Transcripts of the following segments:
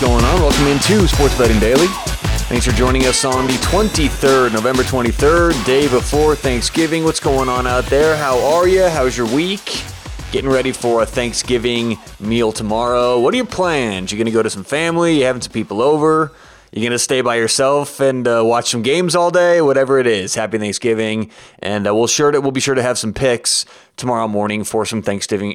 What's going on? Welcome into Sports Betting Daily. Thanks for joining us on the 23rd, November 23rd, day before Thanksgiving. What's going on out there? How are you? How's your week? Getting ready for a Thanksgiving meal tomorrow. What are your plans? You're going to go to some family? You're having some people over? You're going to stay by yourself and watch some games all day? Whatever it is, happy Thanksgiving. And we'll be sure to have some picks tomorrow morning for some Thanksgiving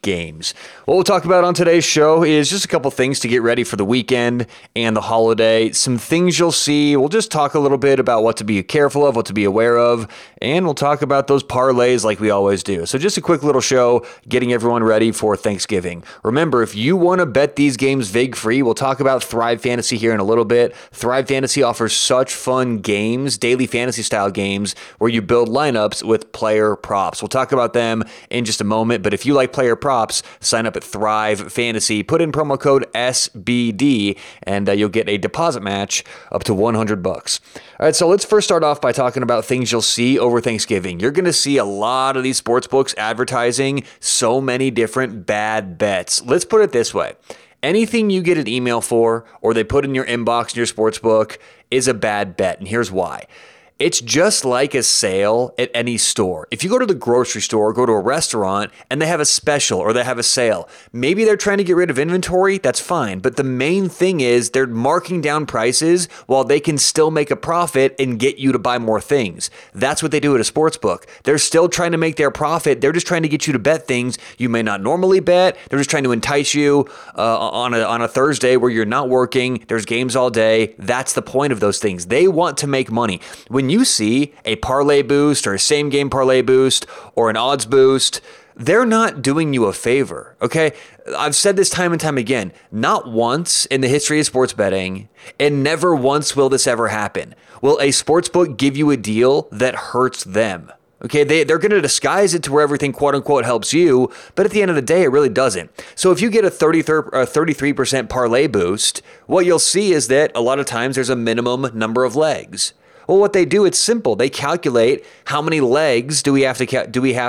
games. What we'll talk about on today's show is just a couple things to get ready for the weekend and the holiday. Some things you'll see. We'll just talk a little bit about what to be careful of, what to be aware of. And we'll talk about those parlays like we always do. So just a quick little show getting everyone ready for Thanksgiving. Remember, if you want to bet these games vig-free, we'll talk about Thrive Fantasy here in a little bit. Thrive Fantasy offers such fun games, daily fantasy style games, where you build lineups with player props. We'll talk about them in just a moment, but if you like player props, sign up at Thrive Fantasy, put in promo code SBD, and you'll get a deposit match up to $100. All right, so let's first start off by talking about things you'll see over Thanksgiving. You're going to see a lot of these sports books advertising so many different bad bets. Let's put it this way. Anything you get an email for or they put in your inbox in your sports book is a bad bet, and here's why. It's just like a sale at any store. If you go to the grocery store or go to a restaurant and they have a special or they have a sale, maybe they're trying to get rid of inventory, that's fine. But the main thing is they're marking down prices while they can still make a profit and get you to buy more things. That's what they do at a sports book. They're still trying to make their profit. They're just trying to get you to bet things you may not normally bet. They're just trying to entice you on a Thursday where you're not working. There's games all day. That's the point of those things. They want to make money. When you see a parlay boost or a same game parlay boost or an odds boost, they're not doing you a favor, okay? I've said this time and time again, not once in the history of sports betting, and never once will this ever happen, will a sports book give you a deal that hurts them. Okay, they're going to disguise it to where everything, quote unquote, helps you, but at the end of the day, it really doesn't. So if you get a 33% parlay boost, what you'll see is that a lot of times there's a minimum number of legs. Well, what they do, it's simple. They calculate how many legs do we have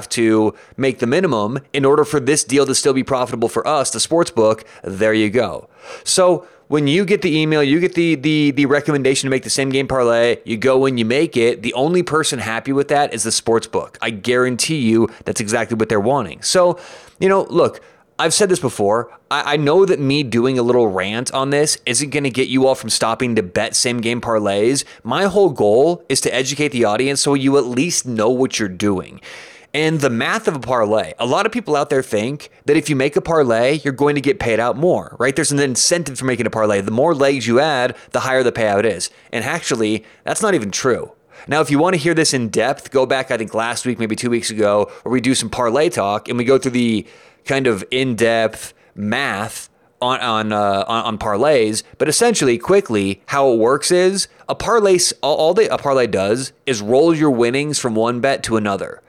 to make the minimum in order for this deal to still be profitable for us, the sports book. There you go. So when you get the email, you get the recommendation to make the same game parlay, you go in, you make it. The only person happy with that is the sports book. I guarantee you that's exactly what they're wanting. So, look, I've said this before. I know that me doing a little rant on this isn't going to get you all from stopping to bet same game parlays. My whole goal is to educate the audience so you at least know what you're doing. And the math of a parlay, a lot of people out there think that if you make a parlay, you're going to get paid out more, right? There's an incentive for making a parlay. The more legs you add, the higher the payout is. And actually, that's not even true. Now, if you want to hear this in depth, go back, I think last week, maybe 2 weeks ago, where we do some parlay talk and we go through the kind of in-depth math on parlays, but essentially, quickly, how it works is a parlay does is roll your winnings from one bet to another.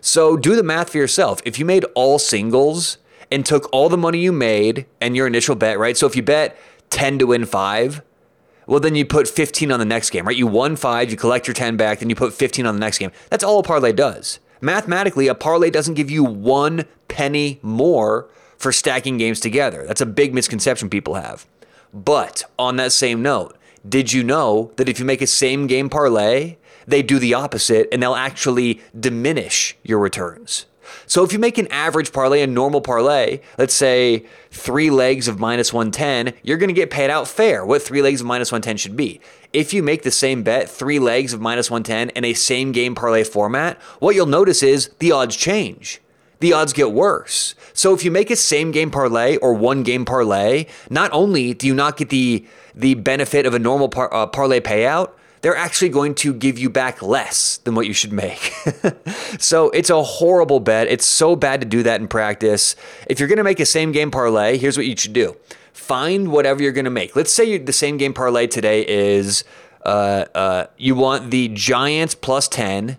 So do the math for yourself. If you made all singles and took all the money you made and your initial bet, right? So if you bet 10 to win 5, well, then you put 15 on the next game, right? You won 5, you collect your 10 back, then you put 15 on the next game. That's all a parlay does. Mathematically, a parlay doesn't give you one penny more for stacking games together. That's a big misconception people have. But on that same note, did you know that if you make a same game parlay, they do the opposite and they'll actually diminish your returns? So if you make an average parlay, a normal parlay, let's say 3 legs of -110, you're going to get paid out fair what 3 legs of -110 should be. If you make the same bet, 3 legs of -110 in a same game parlay format, what you'll notice is the odds change. The odds get worse. So if you make a same game parlay or one game parlay, not only do you not get the benefit of a normal parlay payout, they're actually going to give you back less than what you should make. So it's a horrible bet. It's so bad to do that in practice. If you're going to make a same game parlay, here's what you should do. Find whatever you're going to make. Let's say the same game parlay today is you want the Giants plus 10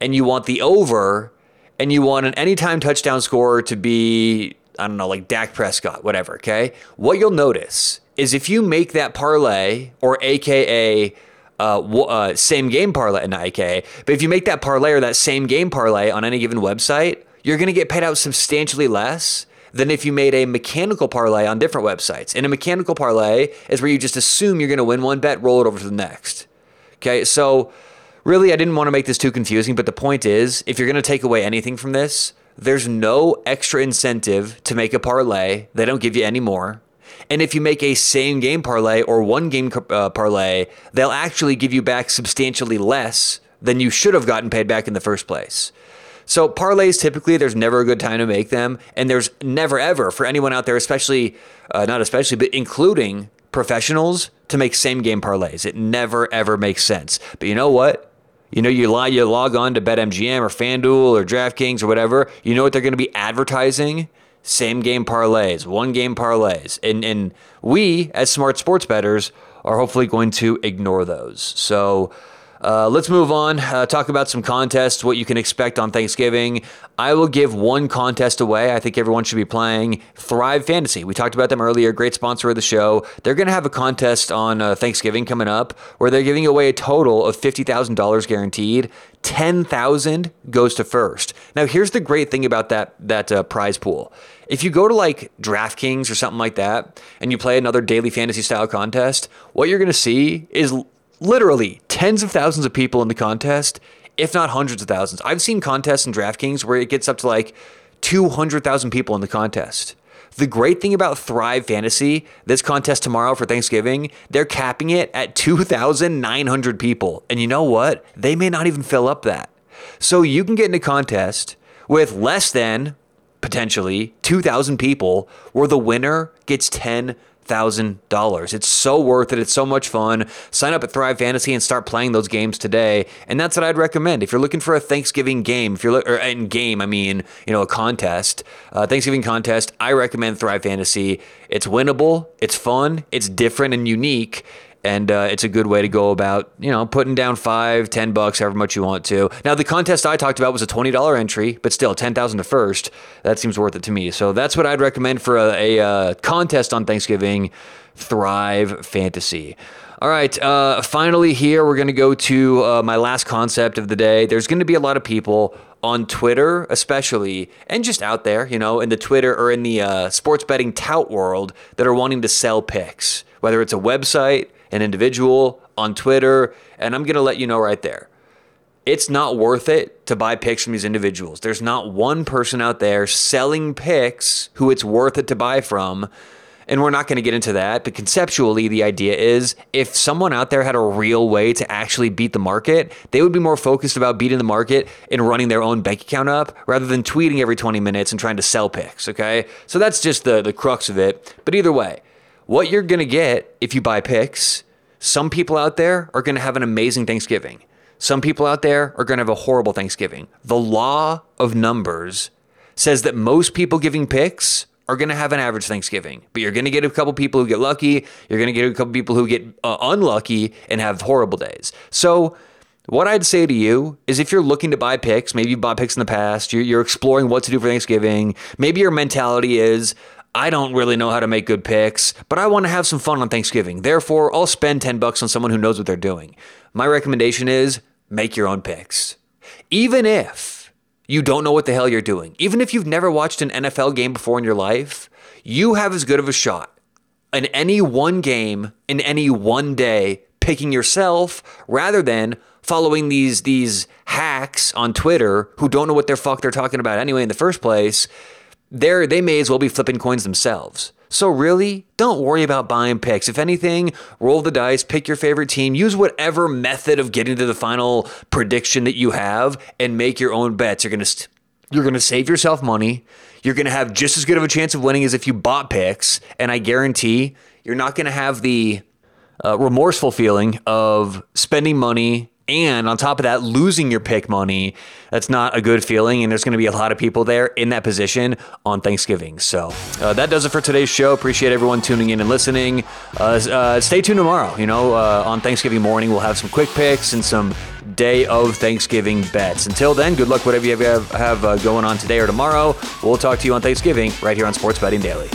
and you want the over and you want an anytime touchdown scorer to be, I don't know, like Dak Prescott, whatever, okay? What you'll notice is if you make that parlay or AKA same game parlay, not AKA, but if you make that parlay or that same game parlay on any given website, you're going to get paid out substantially less than if you made a mechanical parlay on different websites. And a mechanical parlay is where you just assume you're going to win one bet, roll it over to the next. Okay, so really I didn't want to make this too confusing, but the point is, if you're going to take away anything from this, there's no extra incentive to make a parlay. They don't give you any more. And if you make a same game parlay or one game parlay, they'll actually give you back substantially less than you should have gotten paid back in the first place. So parlays, typically, there's never a good time to make them. And there's never, ever, for anyone out there, not especially, but including professionals, to make same game parlays. It never, ever makes sense. But you know what? You know, you log on to BetMGM or FanDuel or DraftKings or whatever. You know what they're going to be advertising? Same game parlays, one game parlays. And we, as smart sports bettors, are hopefully going to ignore those. So let's move on. Talk about some contests, what you can expect on Thanksgiving. I will give one contest away. I think everyone should be playing Thrive Fantasy. We talked about them earlier. Great sponsor of the show. They're going to have a contest on Thanksgiving coming up where they're giving away a total of $50,000 guaranteed. $10,000 goes to first. Now, here's the great thing about that prize pool. If you go to like DraftKings or something like that and you play another daily fantasy style contest, what you're going to see is literally tens of thousands of people in the contest, if not hundreds of thousands. I've seen contests in DraftKings where it gets up to like 200,000 people in the contest. The great thing about Thrive Fantasy, this contest tomorrow for Thanksgiving, they're capping it at 2,900 people. And you know what? They may not even fill up that. So you can get in a contest with less than, potentially, 2,000 people where the winner gets $10,000. It's so worth it. It's so much fun. Sign up at Thrive Fantasy and start playing those games today. And that's what I'd recommend. If you're looking for a Thanksgiving game, a contest, Thanksgiving contest, I recommend Thrive Fantasy. It's winnable, it's fun, it's different and unique. And it's a good way to go about, putting down $5, $10, however much you want to. Now, the contest I talked about was a $20 entry, but still, $10,000 to first. That seems worth it to me. So that's what I'd recommend for a contest on Thanksgiving, Thrive Fantasy. All right, finally here, we're going to go to my last concept of the day. There's going to be a lot of people on Twitter especially, and just out there, in the Twitter or in the sports betting tout world that are wanting to sell picks, whether it's a website, an individual, on Twitter, and I'm going to let you know right there. It's not worth it to buy picks from these individuals. There's not one person out there selling picks who it's worth it to buy from, and we're not going to get into that, but conceptually, the idea is if someone out there had a real way to actually beat the market, they would be more focused about beating the market and running their own bank account up rather than tweeting every 20 minutes and trying to sell picks, okay? So that's just the crux of it, but either way, what you're going to get if you buy picks, some people out there are going to have an amazing Thanksgiving. Some people out there are going to have a horrible Thanksgiving. The law of numbers says that most people giving picks are going to have an average Thanksgiving, but you're going to get a couple people who get lucky. You're going to get a couple people who get unlucky and have horrible days. So what I'd say to you is if you're looking to buy picks, maybe you bought picks in the past, you're exploring what to do for Thanksgiving. Maybe your mentality is, I don't really know how to make good picks, but I want to have some fun on Thanksgiving. Therefore, I'll spend $10 on someone who knows what they're doing. My recommendation is make your own picks. Even if you don't know what the hell you're doing, even if you've never watched an NFL game before in your life, you have as good of a shot in any one game, in any one day, picking yourself rather than following these hacks on Twitter who don't know what the fuck they're talking about anyway in the first place. They may as well be flipping coins themselves. So really, don't worry about buying picks. If anything, roll the dice, pick your favorite team, use whatever method of getting to the final prediction that you have and make your own bets. You're going to save yourself money. You're going to have just as good of a chance of winning as if you bought picks. And I guarantee you're not going to have the remorseful feeling of spending money. And on top of that, losing your pick money, that's not a good feeling. And there's going to be a lot of people there in that position on Thanksgiving. So that does it for today's show. Appreciate everyone tuning in and listening. Stay tuned tomorrow. On Thanksgiving morning, we'll have some quick picks and some day of Thanksgiving bets. Until then, good luck whatever you have going on today or tomorrow. We'll talk to you on Thanksgiving right here on Sports Betting Daily.